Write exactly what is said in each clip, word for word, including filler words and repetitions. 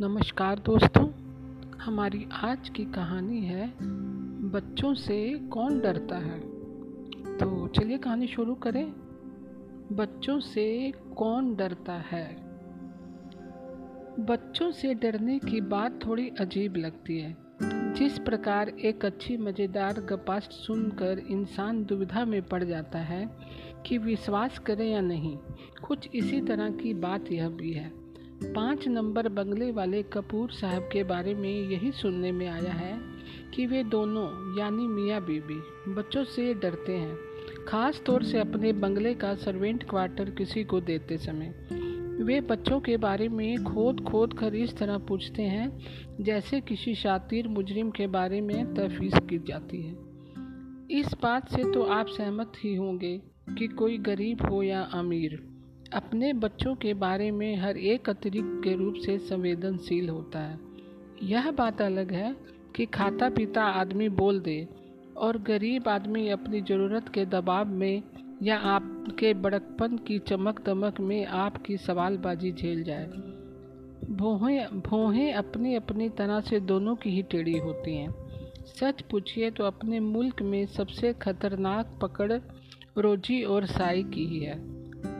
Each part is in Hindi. नमस्कार दोस्तों, हमारी आज की कहानी है बच्चों से कौन डरता है। तो चलिए कहानी शुरू करें। बच्चों से कौन डरता है। बच्चों से डरने की बात थोड़ी अजीब लगती है। जिस प्रकार एक अच्छी मज़ेदार गपास्ट सुनकर इंसान दुविधा में पड़ जाता है कि विश्वास करें या नहीं, कुछ इसी तरह की बात यह भी है। पाँच नंबर बंगले वाले कपूर साहब के बारे में यही सुनने में आया है कि वे दोनों यानी मियाँ बीबी बच्चों से डरते हैं, ख़ास तौर से अपने बंगले का सर्वेंट क्वार्टर किसी को देते समय। वे बच्चों के बारे में खोद खोद कर इस तरह पूछते हैं जैसे किसी शातिर मुजरिम के बारे में तफ्तीश की जाती है। इस बात से तो आप सहमत ही होंगे कि कोई गरीब हो या अमीर, अपने बच्चों के बारे में हर एक अतिरिक्त के रूप से संवेदनशील होता है। यह बात अलग है कि खाता पीता आदमी बोल दे और गरीब आदमी अपनी ज़रूरत के दबाव में या आपके बड़कपन की चमक दमक में आपकी सवालबाजी झेल जाए। भौहें भौहें अपनी अपनी तरह से दोनों की ही टेढ़ी होती हैं। सच पूछिए तो अपने मुल्क में सबसे खतरनाक पकड़ रोजी और साई की ही है।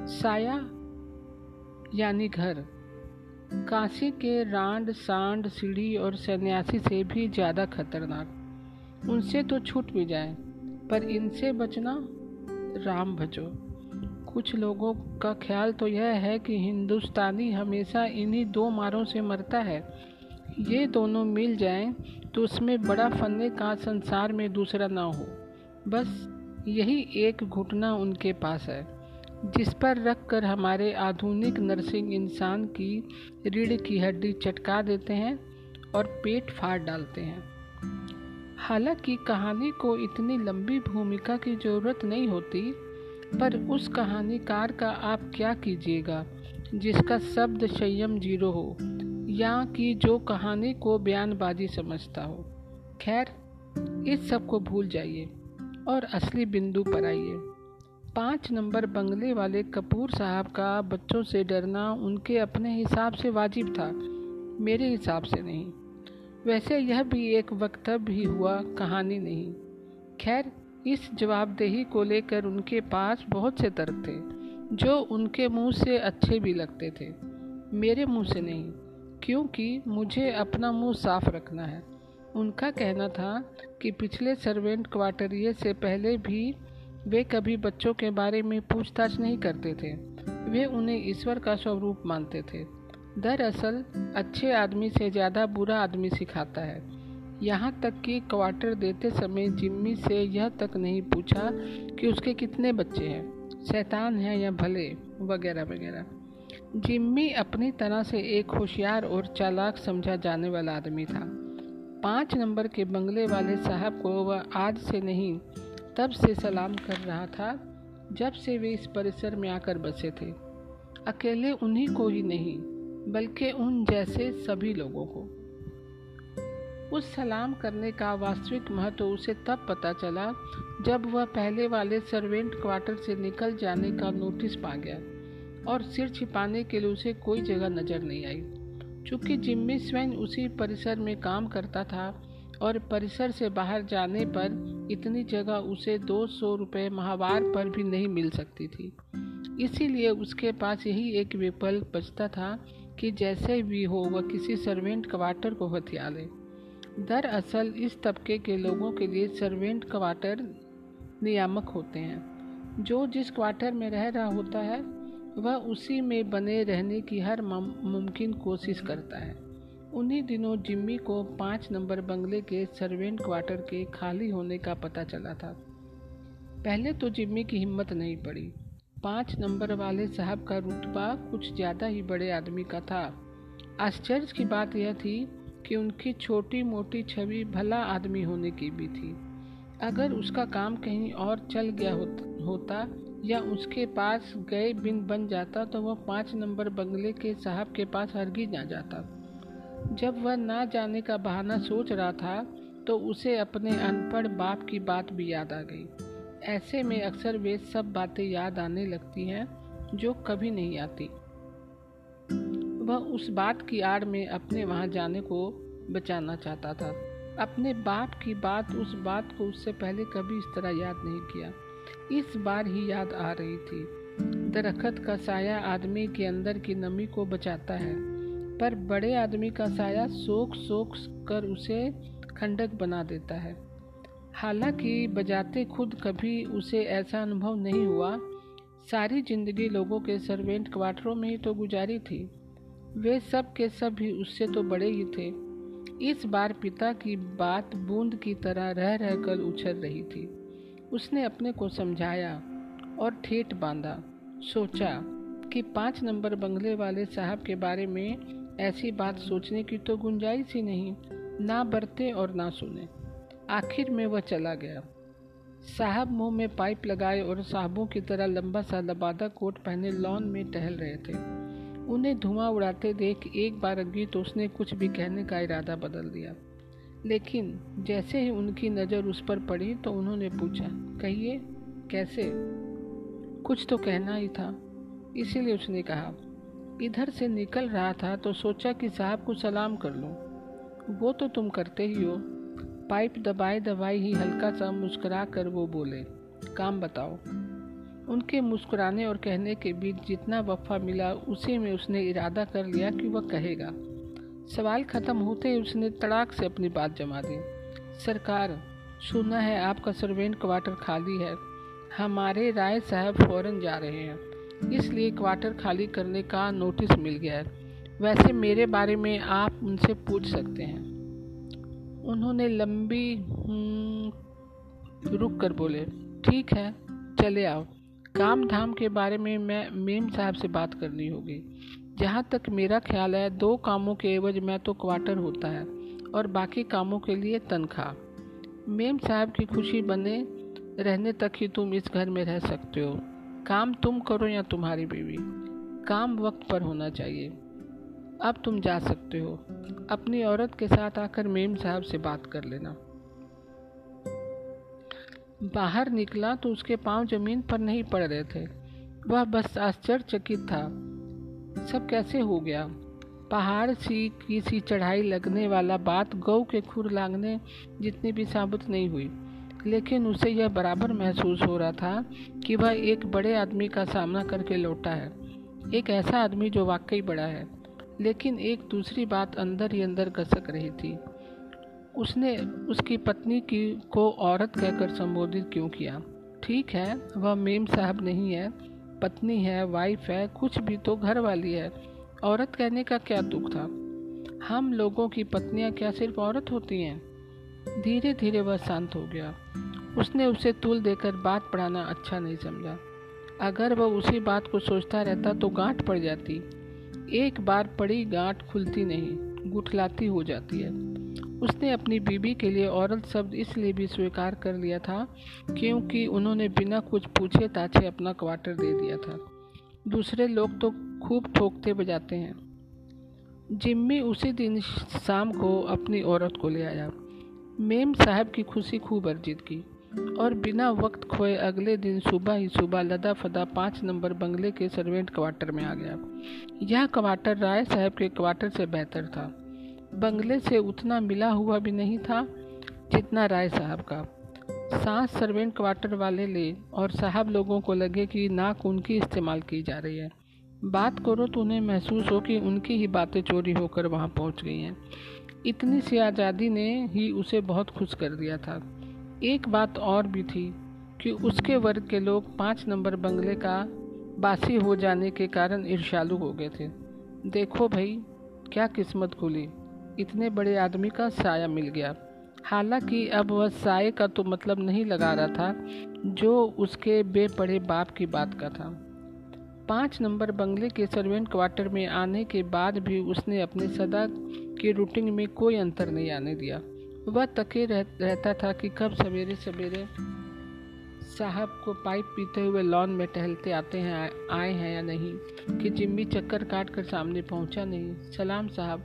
साया यानी घर काशी के रांड सांड सीढ़ी और सन्यासी से भी ज़्यादा खतरनाक। उनसे तो छूट भी जाए पर इनसे बचना राम भजो। कुछ लोगों का ख्याल तो यह है कि हिंदुस्तानी हमेशा इन्हीं दो मारों से मरता है। ये दोनों मिल जाएं तो उसमें बड़ा फन्ने का संसार में दूसरा ना हो। बस यही एक घुटना उनके पास है जिस पर रखकर हमारे आधुनिक नर्सिंग इंसान की रीढ़ की हड्डी चटका देते हैं और पेट फाड़ डालते हैं। हालांकि कहानी को इतनी लंबी भूमिका की ज़रूरत नहीं होती, पर उस कहानीकार का आप क्या कीजिएगा जिसका शब्द संयम जीरो हो या कि जो कहानी को बयानबाजी समझता हो। खैर, इस सब को भूल जाइए और असली बिंदु पर आइए। पाँच नंबर बंगले वाले कपूर साहब का बच्चों से डरना उनके अपने हिसाब से वाजिब था, मेरे हिसाब से नहीं। वैसे यह भी एक वक्तव्य ही हुआ, कहानी नहीं। खैर, इस जवाबदेही को लेकर उनके पास बहुत से तर्क थे जो उनके मुंह से अच्छे भी लगते थे, मेरे मुंह से नहीं, क्योंकि मुझे अपना मुंह साफ रखना है। उनका कहना था कि पिछले सर्वेंट क्वार्टरिये से पहले भी वे कभी बच्चों के बारे में पूछताछ नहीं करते थे। वे उन्हें ईश्वर का स्वरूप मानते थे। दरअसल अच्छे आदमी से ज़्यादा बुरा आदमी सिखाता है। यहाँ तक कि क्वार्टर देते समय जिम्मी से यह तक नहीं पूछा कि उसके कितने बच्चे हैं, शैतान हैं या भले, वगैरह वगैरह। जिम्मी अपनी तरह से एक होशियार और चालाक समझा जाने वाला आदमी था। पाँच नंबर के बंगले वाले साहब को वह आज से नहीं तब से सलाम कर रहा था जब से वे इस परिसर में आकर बसे थे। अकेले उन्हीं को ही नहीं बल्कि उन जैसे सभी लोगों को। उस सलाम करने का वास्तविक महत्व उसे तब पता चला जब वह पहले वाले सर्वेंट क्वार्टर से निकल जाने का नोटिस पा गया और सिर छिपाने के लिए उसे कोई जगह नज़र नहीं आई। चूँकि जिम्मी स्वयं उसी परिसर में काम करता था और परिसर से बाहर जाने पर इतनी जगह उसे दो सौ रुपये माहवार पर भी नहीं मिल सकती थी, इसीलिए उसके पास यही एक विकल्प बचता था कि जैसे भी हो वह किसी सर्वेंट क्वार्टर को हथिया ले। दरअसल इस तबके के लोगों के लिए सर्वेंट क्वार्टर नियामक होते हैं। जो जिस क्वार्टर में रह रहा होता है वह उसी में बने रहने की हर मुमकिन कोशिश करता है। उन्हीं दिनों जिम्मी को पाँच नंबर बंगले के सर्वेंट क्वार्टर के खाली होने का पता चला था। पहले तो जिम्मी की हिम्मत नहीं पड़ी। पाँच नंबर वाले साहब का रुतबा कुछ ज़्यादा ही बड़े आदमी का था। आश्चर्य की बात यह थी कि उनकी छोटी मोटी छवि भला आदमी होने की भी थी। अगर उसका काम कहीं और चल गया होता या उसके पास गए बिन बन जाता तो वह पाँच नंबर बंगले के साहब के पास हरगिज ना जाता। जब वह ना जाने का बहाना सोच रहा था तो उसे अपने अनपढ़ बाप की बात भी याद आ गई। ऐसे में अक्सर वे सब बातें याद आने लगती हैं जो कभी नहीं आती। वह उस बात की आड़ में अपने वहाँ जाने को बचाना चाहता था। अपने बाप की बात उस बात को उससे पहले कभी इस तरह याद नहीं किया, इस बार ही याद आ रही थी। दरख्त का साया आदमी के अंदर की नमी को बचाता है, पर बड़े आदमी का साया सोख सोख कर उसे खंडक बना देता है। हालांकि बजाते खुद कभी उसे ऐसा अनुभव नहीं हुआ। सारी जिंदगी लोगों के सर्वेंट क्वार्टरों में ही तो गुजारी थी, वे सब के सब भी उससे तो बड़े ही थे। इस बार पिता की बात बूंद की तरह रह रह कर उछल रही थी। उसने अपने को समझाया और ठेठ बांधा। सोचा कि पाँच नंबर बंगले वाले साहब के बारे में ऐसी बात सोचने की तो गुंजाइश ही नहीं, ना बरते और ना सुने। आखिर में वह चला गया। साहब मुंह में पाइप लगाए और साहबों की तरह लंबा सा लबादा कोट पहने लॉन में टहल रहे थे। उन्हें धुआं उड़ाते देख एक बारगी तो उसने कुछ भी कहने का इरादा बदल दिया, लेकिन जैसे ही उनकी नज़र उस पर पड़ी तो उन्होंने पूछा, कहिए कैसे? कुछ तो कहना ही था, इसीलिए उसने कहा। इधर से निकल रहा था तो सोचा कि साहब को सलाम कर लूँ, वो तो तुम करते ही हो। पाइप दबाए दबाए ही हल्का सा मुस्कुरा कर वो बोले, काम बताओ। उनके मुस्कुराने और कहने के बीच जितना वफा मिला उसी में उसने इरादा कर लिया कि वह कहेगा। सवाल ख़त्म होते ही उसने तड़ाक से अपनी बात जमा दी। सरकार, सुना है आपका सर्वेंट क्वार्टर खाली है, हमारे राय साहब फ़ौरन जा रहे हैं, इसलिए क्वार्टर खाली करने का नोटिस मिल गया है। वैसे मेरे बारे में आप उनसे पूछ सकते हैं। उन्होंने लंबी रुक कर बोले, ठीक है चले आओ, काम धाम के बारे में मैं मेम साहब से बात करनी होगी। जहाँ तक मेरा ख्याल है दो कामों के एवज में तो क्वार्टर होता है और बाकी कामों के लिए तनख्वाह। मेम साहब की खुशी बने रहने तक ही तुम इस घर में रह सकते हो, काम तुम करो या तुम्हारी बीवी, काम वक्त पर होना चाहिए। अब तुम जा सकते हो, अपनी औरत के साथ आकर मेम साहब से बात कर लेना। बाहर निकला तो उसके पांव जमीन पर नहीं पड़ रहे थे, वह बस आश्चर्यचकित था। सब कैसे हो गया? पहाड़ सी की सी चढ़ाई लगने वाला बात गऊ के खुर लागने जितनी भी साबित नहीं हुई, लेकिन उसे यह बराबर महसूस हो रहा था कि वह एक बड़े आदमी का सामना करके लौटा है, एक ऐसा आदमी जो वाकई बड़ा है। लेकिन एक दूसरी बात अंदर ही अंदर घसक रही थी, उसने उसकी पत्नी की को औरत कहकर संबोधित क्यों किया? ठीक है वह मेम साहब नहीं है, पत्नी है, वाइफ है, कुछ भी तो घर वाली है। औरत कहने का क्या दुख था? हम लोगों की पत्नियाँ क्या सिर्फ औरत होती हैं? धीरे धीरे वह शांत हो गया। उसने उसे तूल देकर बात बढ़ाना अच्छा नहीं समझा। अगर वह उसी बात को सोचता रहता तो गांठ पड़ जाती। एक बार पड़ी गांठ खुलती नहीं, गुठलाती हो जाती है। उसने अपनी बीबी के लिए औरत शब्द इसलिए भी स्वीकार कर लिया था क्योंकि उन्होंने बिना कुछ पूछे ताछे अपना क्वार्टर दे दिया था। दूसरे लोग तो खूब ठोकते बजाते हैं। जिम्मी उसी दिन शाम को अपनी औरत को ले आया। मेम साहब की खुशी खूब अर्जित की और बिना वक्त खोए अगले दिन सुबह ही सुबह लदा फदा पाँच नंबर बंगले के सर्वेंट क्वार्टर में आ गया। यह क्वार्टर राय साहब के क्वार्टर से बेहतर था। बंगले से उतना मिला हुआ भी नहीं था जितना राय साहब का। सांस सर्वेंट क्वार्टर वाले ले और साहब लोगों को लगे कि नाक उनकी इस्तेमाल की जा रही है। बात करो तो उन्हें महसूस हो कि उनकी ही बातें चोरी होकर वहाँ पहुँच गई हैं। इतनी सी आज़ादी ने ही उसे बहुत खुश कर दिया था। एक बात और भी थी कि उसके वर्ग के लोग पाँच नंबर बंगले का बासी हो जाने के कारण ईर्ष्यालु हो गए थे। देखो भाई क्या किस्मत खुली, इतने बड़े आदमी का साया मिल गया। हालांकि अब वह साये का तो मतलब नहीं लगा रहा था जो उसके बेपढ़े बाप की बात का था। पाँच नंबर बंगले के सर्वेंट क्वार्टर में आने के बाद भी उसने अपने सदा की रूटीन में कोई अंतर नहीं आने दिया। वह तके रह, रहता था कि कब सवेरे सवेरे साहब को पाइप पीते हुए लॉन में टहलते आते हैं आए हैं या नहीं, कि जिम्मी चक्कर काट कर सामने पहुंचा नहीं। सलाम साहब,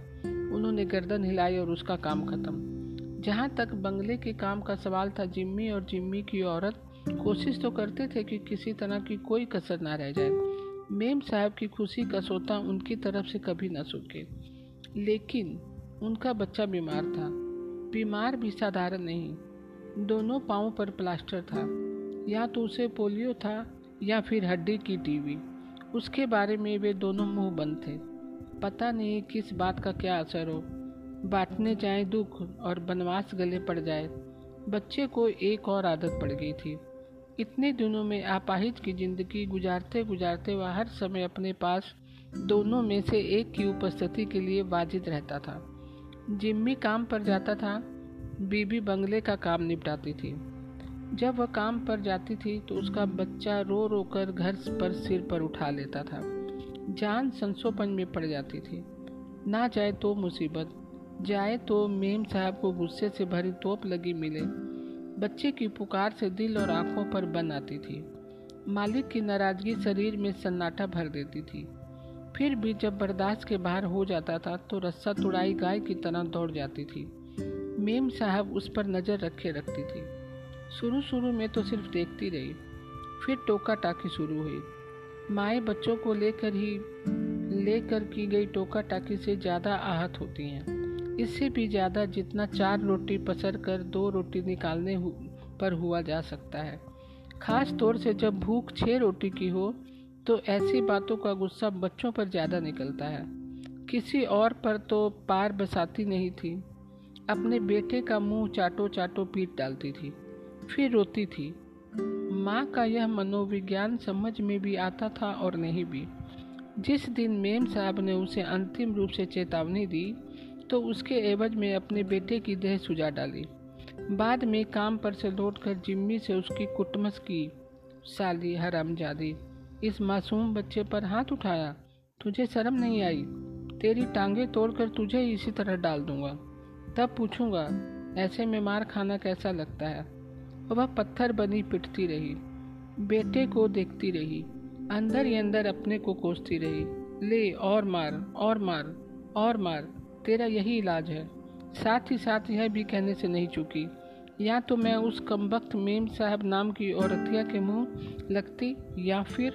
उन्होंने गर्दन हिलाई और उसका काम खत्म। जहाँ तक बंगले के काम का सवाल था, जिम्मी और जिम्मी की औरत कोशिश तो करते थे कि किसी तरह की कोई कसर ना रह जाए, मेम साहब की खुशी का सोता उनकी तरफ से कभी न सूखे। लेकिन उनका बच्चा बीमार था, बीमार भी साधारण नहीं। दोनों पाँव पर प्लास्टर था, या तो उसे पोलियो था या फिर हड्डी की टीवी। उसके बारे में वे दोनों मुँह बंद थे। पता नहीं किस बात का क्या असर हो, बांटने जाए दुख और बनवास गले पड़ जाए। बच्चे को एक और आदत पड़ गई थी। इतने दिनों में आपाहिज की ज़िंदगी गुजारते गुजारते वह हर समय अपने पास दोनों में से एक की उपस्थिति के लिए वाजिद रहता था। जिम्मी काम पर जाता था, बीबी बंगले का काम निपटाती थी। जब वह काम पर जाती थी तो उसका बच्चा रो रो कर घर पर सिर पर उठा लेता था। जान संसोपन में पड़ जाती थी। ना जाए तो मुसीबत, जाए तो मेम साहब को गुस्से से भरी तोप लगी मिले। बच्चे की पुकार से दिल और आंखों पर बन आती थी। मालिक की नाराज़गी शरीर में सन्नाटा भर देती थी। फिर भी जब बर्दाश्त के बाहर हो जाता था तो रस्सा तुड़ाई गाय की तरह दौड़ जाती थी। मेम साहब उस पर नज़र रखे रखती थी। शुरू शुरू में तो सिर्फ देखती रही, फिर टोका टाकी शुरू हुई। माए बच्चों को लेकर ही लेकर की गई टोका टाकी से ज़्यादा आहत होती हैं, इससे भी ज़्यादा जितना चार रोटी पसर कर दो रोटी निकालने पर हुआ जा सकता है। ख़ास तौर से जब भूख छः रोटी की हो तो ऐसी बातों का गुस्सा बच्चों पर ज़्यादा निकलता है। किसी और पर तो पार बसाती नहीं थी, अपने बेटे का मुंह चाटो चाटो पीट डालती थी, फिर रोती थी। माँ का यह मनोविज्ञान समझ में भी आता था और नहीं भी। जिस दिन मेम साहब ने उसे अंतिम रूप से चेतावनी दी तो उसके एवज में अपने बेटे की देह सुजा डाली। बाद में काम पर से लौटकर जिम्मी से उसकी कुटमस की। साली हरामजादी, इस मासूम बच्चे पर हाथ उठाया, तुझे शर्म नहीं आई? तेरी टांगे तोड़कर तुझे इसी तरह डाल दूंगा, तब पूछूंगा ऐसे में मार खाना कैसा लगता है। वह पत्थर बनी पिटती रही, बेटे को देखती रही, अंदर ही अंदर अपने को कोसती रही, ले और मार और मार और मार, तेरा यही इलाज है। साथ ही साथ यह भी कहने से नहीं चूकी, या तो मैं उस कमबख्त मेम साहब नाम की औरतिया के मुंह लगती या फिर।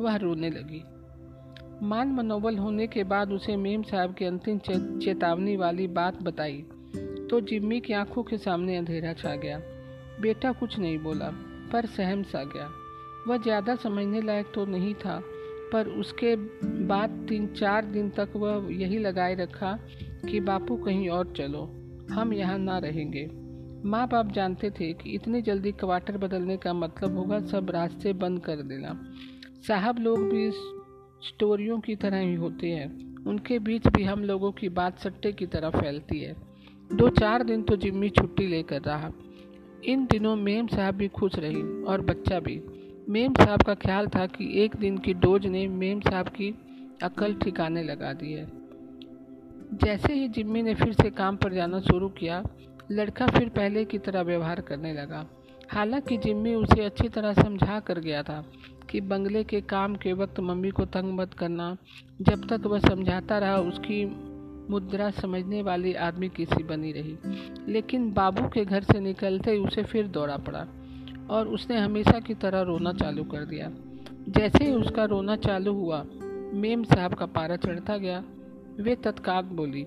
वह रोने लगी। मान मनोबल होने के बाद उसे मेम साहब की अंतिम चेतावनी वाली बात बताई तो जिम्मी की आंखों के सामने अंधेरा छा गया। बेटा कुछ नहीं बोला पर सहम सा गया। वह ज़्यादा समझने लायक तो नहीं था, पर उसके बाद तीन चार दिन तक वह यही लगाए रखा कि बापू कहीं और चलो, हम यहाँ ना रहेंगे। माँ बाप जानते थे कि इतनी जल्दी क्वार्टर बदलने का मतलब होगा सब रास्ते बंद कर देना। साहब लोग भी स्टोरियों की तरह ही होते हैं, उनके बीच भी हम लोगों की बात सट्टे की तरह फैलती है। दो चार दिन तो जिम्मी छुट्टी लेकर रहा। इन दिनों मेम साहब भी खुश रही और बच्चा भी। मेम साहब का ख्याल था कि एक दिन की डोज ने मेम साहब की अकल ठिकाने लगा दी है। जैसे ही जिम्मी ने फिर से काम पर जाना शुरू किया, लड़का फिर पहले की तरह व्यवहार करने लगा। हालांकि जिम्मी उसे अच्छी तरह समझा कर गया था कि बंगले के काम के वक्त मम्मी को तंग मत करना। जब तक वह समझाता रहा उसकी मुद्रा समझने वाली आदमी की सी बनी रही। लेकिन बाबू के घर से निकलते ही उसे फिर दौरा पड़ा और उसने हमेशा की तरह रोना चालू कर दिया। जैसे ही उसका रोना चालू हुआ, मेम साहब का पारा चढ़ता गया। वे तत्काल बोली,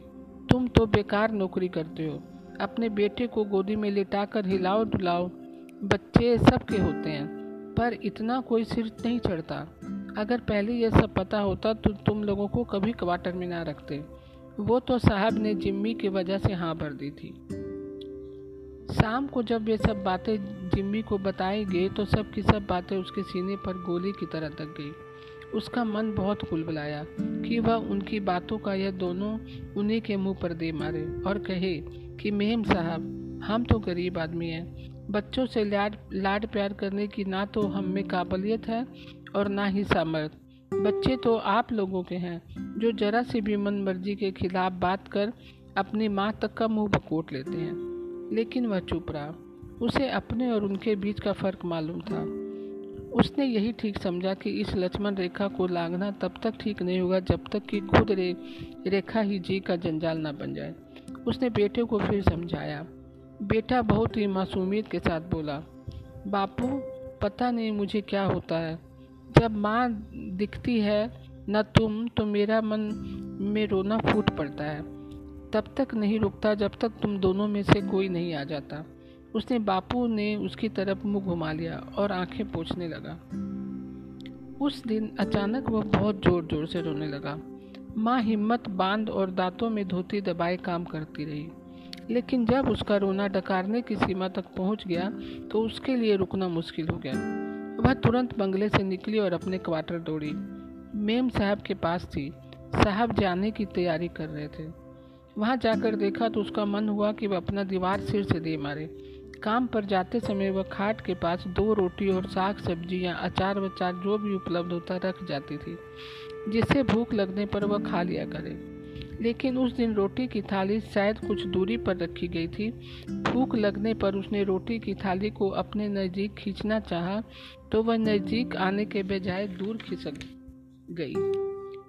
तुम तो बेकार नौकरी करते हो, अपने बेटे को गोदी में लिटाकर हिलाओ डुलाओ। बच्चे सबके होते हैं पर इतना कोई सिर नहीं चढ़ता। अगर पहले यह सब पता होता तो तुम लोगों को कभी क्वार्टर में ना रखते। वो तो साहब ने जिम्मी की वजह से हाँ भर दी थी। शाम को जब ये सब बातें जिम्मी को बताई गई तो सब की सब बातें उसके सीने पर गोली की तरह लग गई। उसका मन बहुत कुलबुलाया कि वह उनकी बातों का यह दोनों उन्हीं के मुंह पर दे मारे और कहे कि मेम साहब, हम तो गरीब आदमी हैं, बच्चों से लाड लाड प्यार करने की ना तो हम में काबिलियत है और ना ही सामर्थ्य। बच्चे तो आप लोगों के हैं जो जरा सी भी मन मर्जी के खिलाफ बात कर अपनी माँ तक का मुँह बकोट लेते हैं। लेकिन वह चुप रहा। उसे अपने और उनके बीच का फर्क मालूम था। उसने यही ठीक समझा कि इस लक्ष्मण रेखा को लांघना तब तक ठीक नहीं होगा जब तक कि खुद रे, रेखा ही जी का जंजाल ना बन जाए। उसने बेटे को फिर समझाया। बेटा बहुत ही मासूमियत के साथ बोला, बापू पता नहीं मुझे क्या होता है, जब माँ दिखती है न तुम तो मेरा मन में रोना फूट पड़ता है। तब तक नहीं रुकता जब तक तुम दोनों में से कोई नहीं आ जाता। उसने बापू ने उसकी तरफ मुंह घुमा लिया और आंखें पोंछने लगा। उस दिन अचानक वह बहुत जोर जोर से रोने लगा। माँ हिम्मत बांध और दांतों में धोती दबाए काम करती रही, लेकिन जब उसका रोना डकारने की सीमा तक पहुंच गया तो उसके लिए रुकना मुश्किल हो गया। वह तुरंत बंगले से निकली और अपने क्वार्टर दौड़ी। मेम साहब के पास थी। साहब जाने की तैयारी कर रहे थे। वहाँ जाकर देखा तो उसका मन हुआ कि वह अपना दीवार सिर से दे मारे। काम पर जाते समय वह खाट के पास दो रोटी और साग सब्जी या अचार वचार जो भी उपलब्ध होता रख जाती थी, जिससे भूख लगने पर वह खा लिया करे। लेकिन उस दिन रोटी की थाली शायद कुछ दूरी पर रखी गई थी। भूख लगने पर उसने रोटी की थाली को अपने नज़दीक खींचना चाहा तो वह नज़दीक आने के बजाय दूर खिसक गई।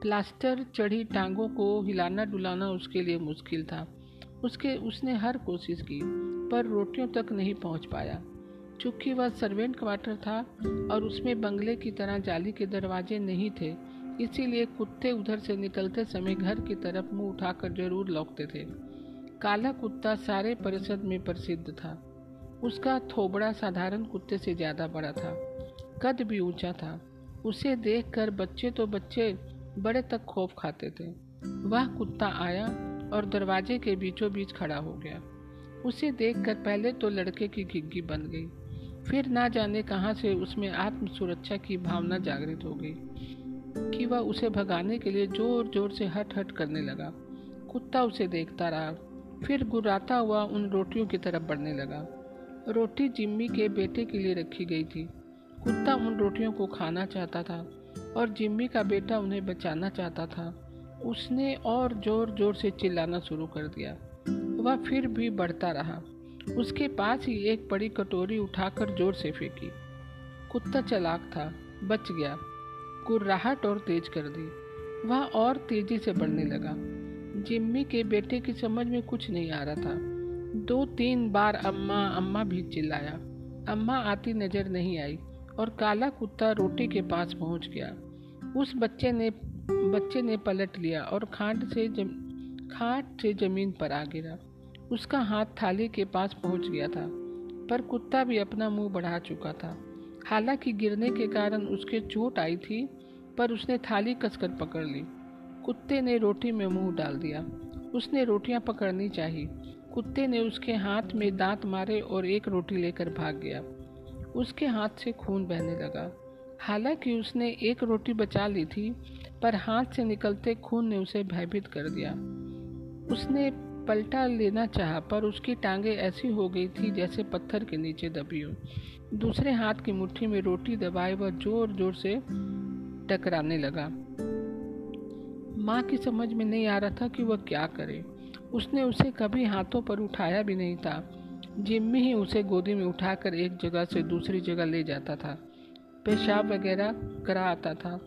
प्लास्टर चढ़ी टांगों को हिलाना डुलाना उसके लिए मुश्किल था। उसके उसने हर कोशिश की पर रोटियों तक नहीं पहुंच पाया। चूँकि वह सर्वेंट क्वार्टर था और उसमें बंगले की तरह जाली के दरवाजे नहीं थे, इसीलिए कुत्ते उधर से निकलते समय घर की तरफ मुंह उठाकर जरूर लौकते थे। काला कुत्ता सारे परिषद में प्रसिद्ध था। उसका थोबड़ा साधारण कुत्ते से ज़्यादा बड़ा था, कद भी ऊंचा था। उसे देखकर बच्चे तो बच्चे बड़े तक खौफ खाते थे। वह कुत्ता आया और दरवाजे के बीचों बीच खड़ा हो गया। उसे देखकर पहले तो लड़के की घिग्गी बन गई, फिर ना जाने कहाँ से उसमें आत्म सुरक्षा की भावना जागृत हो गई कि वह उसे भगाने के लिए जोर जोर से हट हट करने लगा। कुत्ता उसे देखता रहा, फिर गुर्राता हुआ उन रोटियों की तरफ बढ़ने लगा। रोटी जिम्मी के बेटे के लिए रखी गई थी। कुत्ता उन रोटियों को खाना चाहता था और जिम्मी का बेटा उन्हें बचाना चाहता था। उसने और जोर जोर से चिल्लाना शुरू कर दिया। वह फिर भी बढ़ता रहा। उसके पास ही एक बड़ी कटोरी उठाकर जोर से फेंकी। कुत्ता चालाक था, बच गया। गुर्राहट और तेज कर दी। वह और तेजी से बढ़ने लगा। जिम्मी के बेटे की समझ में कुछ नहीं आ रहा था। दो तीन बार अम्मा अम्मा भी चिल्लाया। अम्मा आती नजर नहीं आई और काला कुत्ता रोटी के पास पहुंच गया। उस बच्चे ने बच्चे ने पलट लिया और खाट से जम, खाट से जमीन पर आ गिरा। उसका हाथ थाली के पास पहुंच गया था, पर कुत्ता भी अपना मुंह बढ़ा चुका था। हालांकि गिरने के कारण उसके चोट आई थी, पर उसने थाली कसकर पकड़ ली। कुत्ते ने रोटी में मुंह डाल दिया। उसने रोटियां पकड़नी चाहिए। कुत्ते ने उसके हाथ में दांत मारे और एक रोटी लेकर भाग गया। उसके हाथ से खून बहने लगा। हालांकि उसने एक रोटी बचा ली थी, पर हाथ से निकलते खून ने उसे भयभीत कर दिया। उसने पलटा लेना चाहा, पर उसकी टांगें ऐसी हो गई थी जैसे पत्थर के नीचे दबी हो। दूसरे हाथ की मुट्ठी में रोटी दबाए वह जोर जोर से टकराने लगा। माँ की समझ में नहीं आ रहा था कि वह क्या करे। उसने उसे कभी हाथों पर उठाया भी नहीं था। जिम्मी ही उसे गोदी में उठाकर एक जगह से दूसरी जगह ले जाता था, पेशाब वगैरह करा आता था।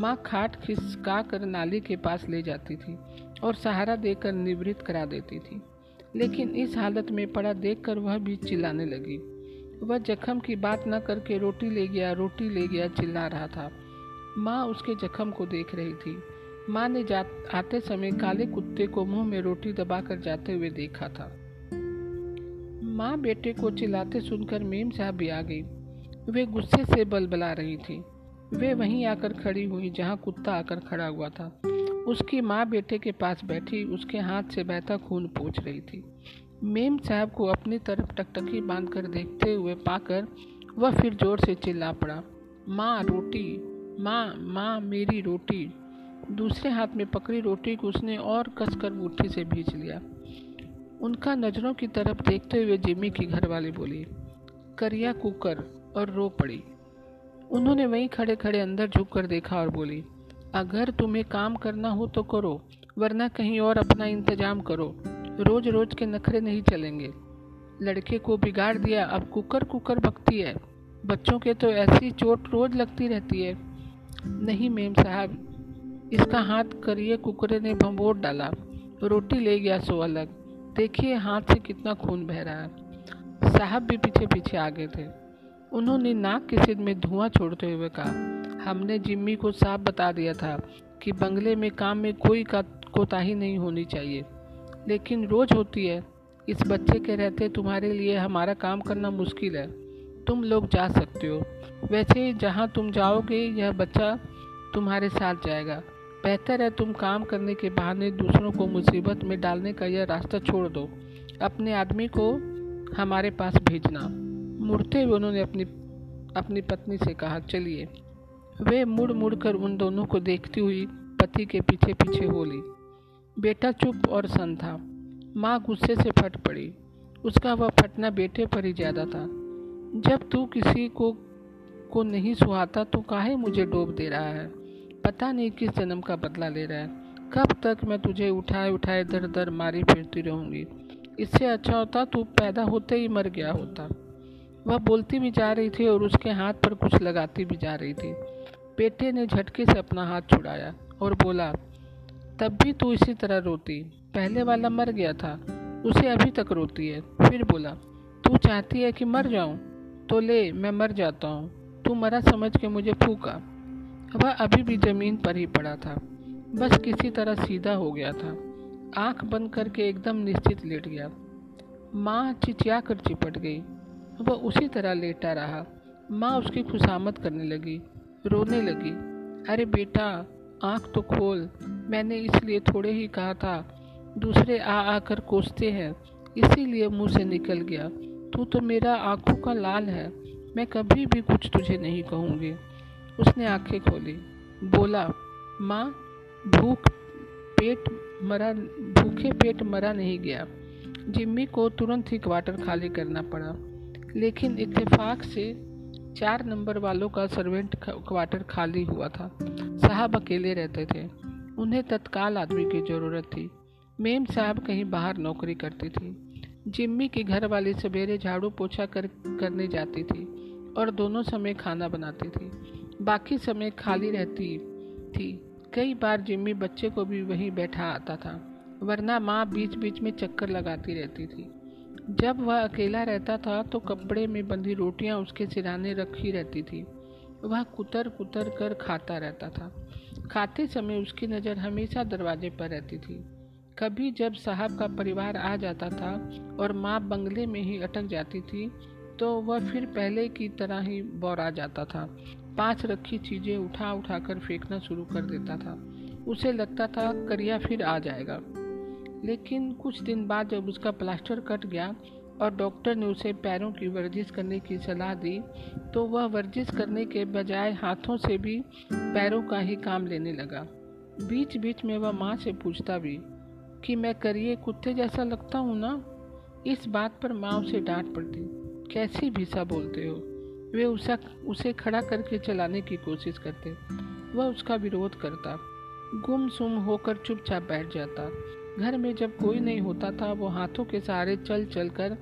माँ खाट खिसका कर नाली के पास ले जाती थी और सहारा देकर निवृत्त करा देती थी। लेकिन इस हालत में पड़ा देखकर वह भी चिल्लाने लगी। वह जख्म की बात न करके रोटी ले गया रोटी ले गया चिल्ला रहा था। माँ उसके जख्म को देख रही थी। माँ ने जाते आते समय काले कुत्ते को मुंह में रोटी दबाकर जाते हुए देखा था। माँ बेटे को चिल्लाते सुनकर मेम साहब भी आ गई। वे गुस्से से बलबला रही थी। वे वहीं आकर खड़ी हुई जहाँ कुत्ता आकर खड़ा हुआ था। उसकी माँ बेटे के पास बैठी उसके हाथ से बहता खून पोंछ रही थी। मेम साहब को अपनी तरफ टकटकी बांधकर देखते हुए पाकर वह फिर जोर से चिल्ला पड़ा, माँ रोटी, माँ माँ मेरी रोटी। दूसरे हाथ में पकड़ी रोटी को उसने और कसकर मुट्ठी से भींच लिया। उनका नज़रों की तरफ देखते हुए जिम्मी की घरवाली बोली, करिया कुकर, और रो पड़ी। उन्होंने वहीं खड़े खड़े अंदर झुक कर देखा और बोली, अगर तुम्हें काम करना हो तो करो, वरना कहीं और अपना इंतजाम करो। रोज रोज के नखरे नहीं चलेंगे। लड़के को बिगाड़ दिया, अब कुकर कुकर बकती है। बच्चों के तो ऐसी चोट रोज लगती रहती है। नहीं मेम साहब, इसका हाथ करिए कुकरे ने भंबोड़ डाला। रोटी ले गया सो अलग। देखिए हाथ से कितना खून बह रहा है। साहब भी पीछे पीछे आ गए थे। उन्होंने नाक के सिर में धुआं छोड़ते हुए कहा, हमने जिम्मी को साफ बता दिया था कि बंगले में काम में कोई कोताही नहीं होनी चाहिए, लेकिन रोज़ होती है। इस बच्चे के रहते तुम्हारे लिए हमारा काम करना मुश्किल है। तुम लोग जा सकते हो, वैसे जहाँ तुम जाओगे यह बच्चा तुम्हारे साथ जाएगा। बेहतर है तुम काम करने के बहाने दूसरों को मुसीबत में डालने का यह रास्ता छोड़ दो। अपने आदमी को हमारे पास भेजना। मुड़ते हुए उन्होंने अपनी अपनी पत्नी से कहा, चलिए। वे मुड़ मुड़ कर उन दोनों को देखती हुई पति के पीछे पीछे हो ली। बेटा चुप और सन था। माँ गुस्से से फट पड़ी। उसका वह फटना बेटे पर ही ज़्यादा था। जब तू किसी को को नहीं सुहाता तो काहे मुझे डोब दे रहा है? पता नहीं किस जन्म का बदला ले रहा है। कब तक मैं तुझे उठाए उठाए दर दर मारी फिरती रहूँगी? इससे अच्छा होता तू पैदा होते ही मर गया होता। वह बोलती भी जा रही थी और उसके हाथ पर कुछ लगाती भी जा रही थी। बेटे ने झटके से अपना हाथ छुड़ाया और बोला, तब भी तू इसी तरह रोती। पहले वाला मर गया था, उसे अभी तक रोती है। फिर बोला, तू चाहती है कि मर जाऊं? तो ले, मैं मर जाता हूं। तू मरा समझ के मुझे फूका। वह अभी भी ज़मीन पर ही पड़ा था, बस किसी तरह सीधा हो गया था। आँख बंद करके एकदम निश्चित लेट गया। माँ चिचिया कर चिपट गई। वह उसी तरह लेटा रहा। माँ उसकी खुशामद करने लगी, रोने लगी। अरे बेटा, आँख तो खोल। मैंने इसलिए थोड़े ही कहा था। दूसरे आ आकर कोसते हैं, इसीलिए मुंह से निकल गया। तू तो मेरा आँखों का लाल है। मैं कभी भी कुछ तुझे नहीं कहूँगी। उसने आँखें खोली, बोला, माँ, भूख पेट मरा भूखे पेट मरा नहीं गया। जिम्मी को तुरंत ही क्वार्टर खाली करना पड़ा, लेकिन इत्तेफाक से चार नंबर वालों का सर्वेंट क्वार्टर खाली हुआ था। साहब अकेले रहते थे। उन्हें तत्काल आदमी की ज़रूरत थी। मेम साहब कहीं बाहर नौकरी करती थी। जिम्मी की घरवाली सवेरे झाड़ू पोछा कर करने जाती थी और दोनों समय खाना बनाती थी। बाकी समय खाली रहती थी। कई बार जिम्मी बच्चे को भी वहीं बैठा आता था, वरना माँ बीच बीच में चक्कर लगाती रहती थी। जब वह अकेला रहता था तो कपड़े में बंधी रोटियां उसके सिरहाने रखी रहती थी। वह कुतर कुतर कर खाता रहता था। खाते समय उसकी नज़र हमेशा दरवाजे पर रहती थी। कभी जब साहब का परिवार आ जाता था और माँ बंगले में ही अटक जाती थी तो वह फिर पहले की तरह ही बौरा जाता था। पाँच रखी चीज़ें उठा उठा कर फेंकना शुरू कर देता था। उसे लगता था करिया फिर आ जाएगा। लेकिन कुछ दिन बाद जब उसका प्लास्टर कट गया और डॉक्टर ने उसे पैरों की वर्जिश करने की सलाह दी तो वह वर्जिश करने के बजाय हाथों से भी पैरों का ही काम लेने लगा। बीच बीच में वह माँ से पूछता भी कि मैं करिए कुत्ते जैसा लगता हूँ ना? इस बात पर माँ उसे डांट पड़ती, कैसी भीसा बोलते हो। वे उसे उसे खड़ा करके चलाने की कोशिश करते। वह उसका विरोध करता, गुमसुम होकर चुपचाप बैठ जाता। घर में जब कोई नहीं होता था वो हाथों के सहारे चल चल कर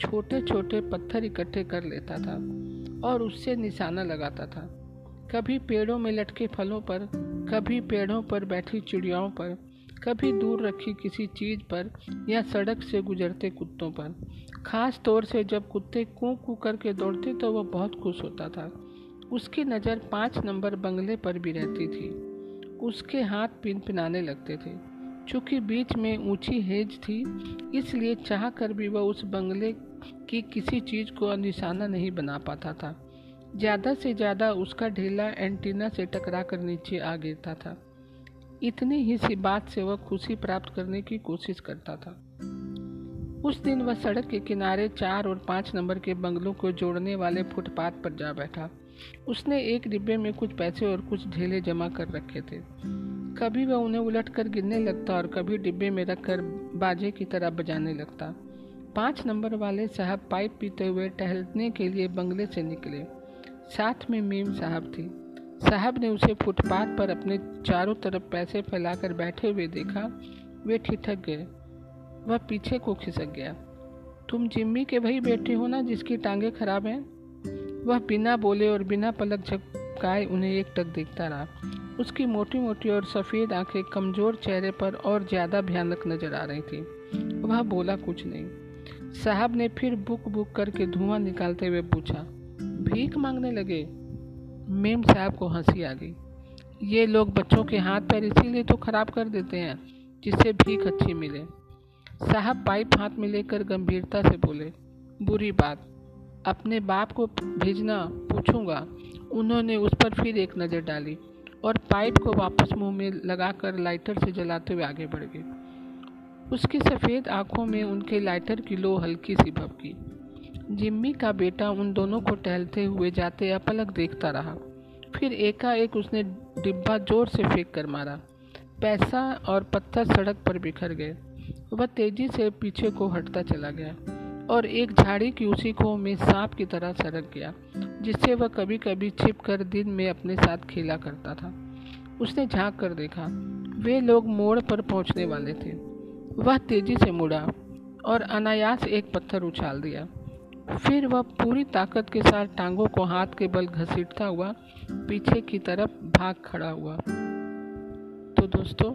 छोटे छोटे पत्थर इकट्ठे कर लेता था और उससे निशाना लगाता था। कभी पेड़ों में लटके फलों पर, कभी पेड़ों पर बैठी चिड़ियाओं पर, कभी दूर रखी किसी चीज़ पर या सड़क से गुजरते कुत्तों पर। ख़ास तौर से जब कुत्ते कूँ कूँ करके दौड़ते तो वह बहुत खुश होता था। उसकी नज़र पाँच नंबर बंगले पर भी रहती थी। उसके हाथ पिन पिनाने लगते थे। चूँकि बीच में ऊंची हेज थी, इसलिए चाह कर भी वह उस बंगले की किसी चीज़ को निशाना नहीं बना पाता था। ज़्यादा से ज़्यादा उसका ढेला एंटीना से टकरा कर नीचे आ गिरता था। इतनी ही सी बात से वह खुशी प्राप्त करने की कोशिश करता था। उस दिन वह सड़क के किनारे चार और पाँच नंबर के बंगलों को जोड़ने वाले फुटपाथ पर जा बैठा। उसने एक डिब्बे में कुछ पैसे और कुछ ढेले जमा कर रखे थे। कभी वह उन्हें उलटकर गिरने लगता और कभी डिब्बे में रखकर बाजे की तरह बजाने लगता। पाँच नंबर वाले साहब पाइप पीते हुए टहलने के लिए बंगले से निकले। साथ में मेम साहब थी। साहब ने उसे फुटपाथ पर अपने चारों तरफ पैसे फैलाकर बैठे हुए देखा। वे ठिठक गए। वह पीछे को खिसक गया। तुम जिम्मी के वही बेटे हो ना जिसकी टांगें खराब हैं? वह बिना बोले और बिना पलक झपकाए उन्हें एकटक देखता रहा। उसकी मोटी मोटी और सफ़ेद आंखें कमज़ोर चेहरे पर और ज़्यादा भयानक नजर आ रही थी। वह बोला कुछ नहीं। साहब ने फिर बुक बुक करके धुआं निकालते हुए पूछा, भीख मांगने लगे? मेम साहब को हंसी आ गई। ये लोग बच्चों के हाथ पैर इसीलिए तो ख़राब कर देते हैं जिससे भीख अच्छी मिले। साहब पाइप हाथ में लेकर गंभीरता से बोले, बुरी बात, अपने बाप को भेजना, पूछूंगा। उन्होंने उस पर फिर एक नज़र डाली और पाइप को वापस मुंह में लगाकर लाइटर से जलाते हुए आगे बढ़ गए। उसकी सफ़ेद आंखों में उनके लाइटर की लौ हल्की सी भभकी। जिम्मी का बेटा उन दोनों को टहलते हुए जाते अपलक देखता रहा। फिर एकाएक उसने डिब्बा जोर से फेंक कर मारा। पैसा और पत्थर सड़क पर बिखर गए। वह तेजी से पीछे को हटता चला गया और एक झाड़ी की उसी खोह में सांप की तरह सरक गया, जिससे वह कभी कभी छिप कर दिन में अपने साथ खेला करता था। उसने झांक कर देखा, वे लोग मोड़ पर पहुंचने वाले थे। वह तेजी से मुड़ा और अनायास एक पत्थर उछाल दिया। फिर वह पूरी ताकत के साथ टांगों को हाथ के बल घसीटता हुआ पीछे की तरफ भाग खड़ा हुआ। तो दोस्तों,